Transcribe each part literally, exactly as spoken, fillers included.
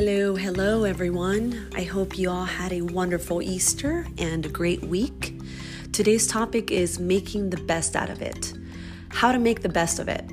Hello, hello everyone. I hope you all had a wonderful Easter and a great week. Today's topic is making the best out of it. How to make the best of it.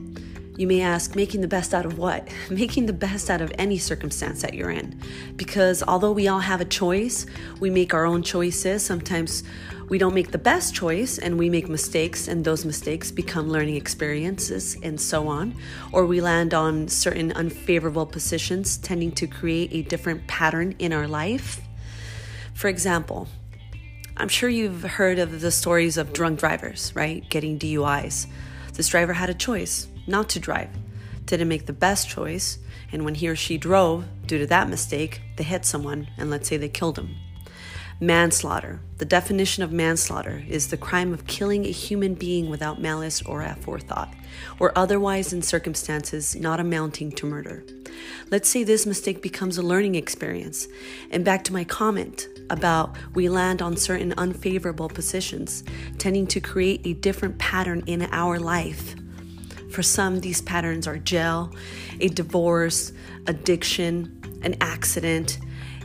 You may ask, making the best out of what? Making the best out of any circumstance that you're in. Because although we all have a choice, we make our own choices. Sometimes we don't make the best choice and we make mistakes, and those mistakes become learning experiences and so on. Or we land on certain unfavorable positions, tending to create a different pattern in our life. For example, I'm sure you've heard of the stories of drunk drivers, right? Getting D U Is. This driver had a choice not to drive, didn't make the best choice, and when he or she drove, due to that mistake, they hit someone, and let's say they killed him. Manslaughter. The definition of manslaughter is the crime of killing a human being without malice or aforethought, or otherwise in circumstances not amounting to murder. Let's say this mistake becomes a learning experience. And back to my comment about we land on certain unfavorable positions, tending to create a different pattern in our life. For some, these patterns are jail, a divorce, addiction, an accident,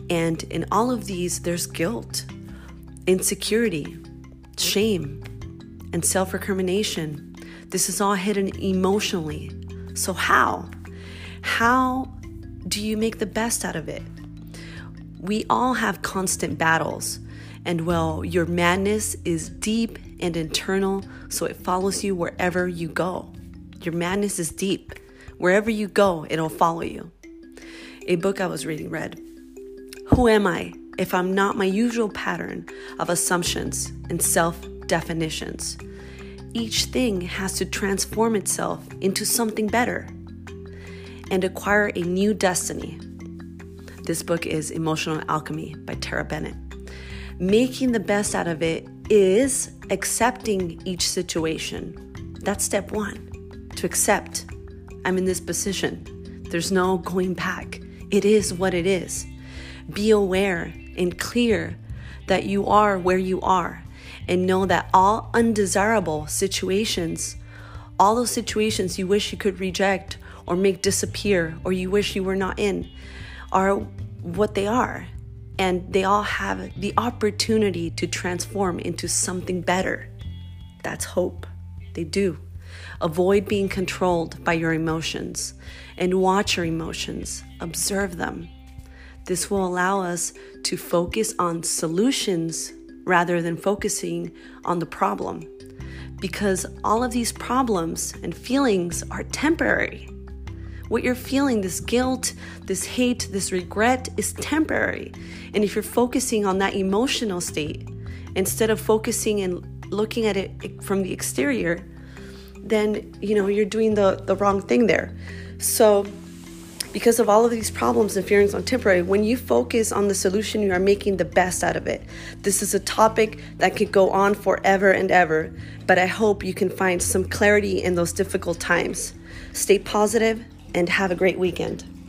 and in all of these, there's guilt, insecurity, shame, and self-recrimination. This is all hidden emotionally. So how? How do you make the best out of it? We all have constant battles, and well, your madness is deep and internal, so it follows you wherever you go. Your madness is deep. Wherever you go, it'll follow you. A book I was reading read, "Who am I if I'm not my usual pattern of assumptions and self-definitions? Each thing has to transform itself into something better and acquire a new destiny." This book is Emotional Alchemy by Tara Bennett. Making the best out of it is accepting each situation. That's step one. To accept, I'm in this position. There's no going back. It is what it is. Be aware and clear that you are where you are, and know that all undesirable situations, all those situations you wish you could reject or make disappear or you wish you were not in, are what they are. And they all have the opportunity to transform into something better. That's hope. They do. Avoid being controlled by your emotions and watch your emotions. Observe them. This will allow us to focus on solutions rather than focusing on the problem, because all of these problems and feelings are temporary. What you're feeling, this guilt, this hate, this regret, is temporary. And if you're focusing on that emotional state instead of focusing and looking at it from the exterior, then, you know, you're doing the, the wrong thing there. So because of all of these problems and feelings on temporary, when you focus on the solution, you are making the best out of it. This is a topic that could go on forever and ever, but I hope you can find some clarity in those difficult times. Stay positive and have a great weekend.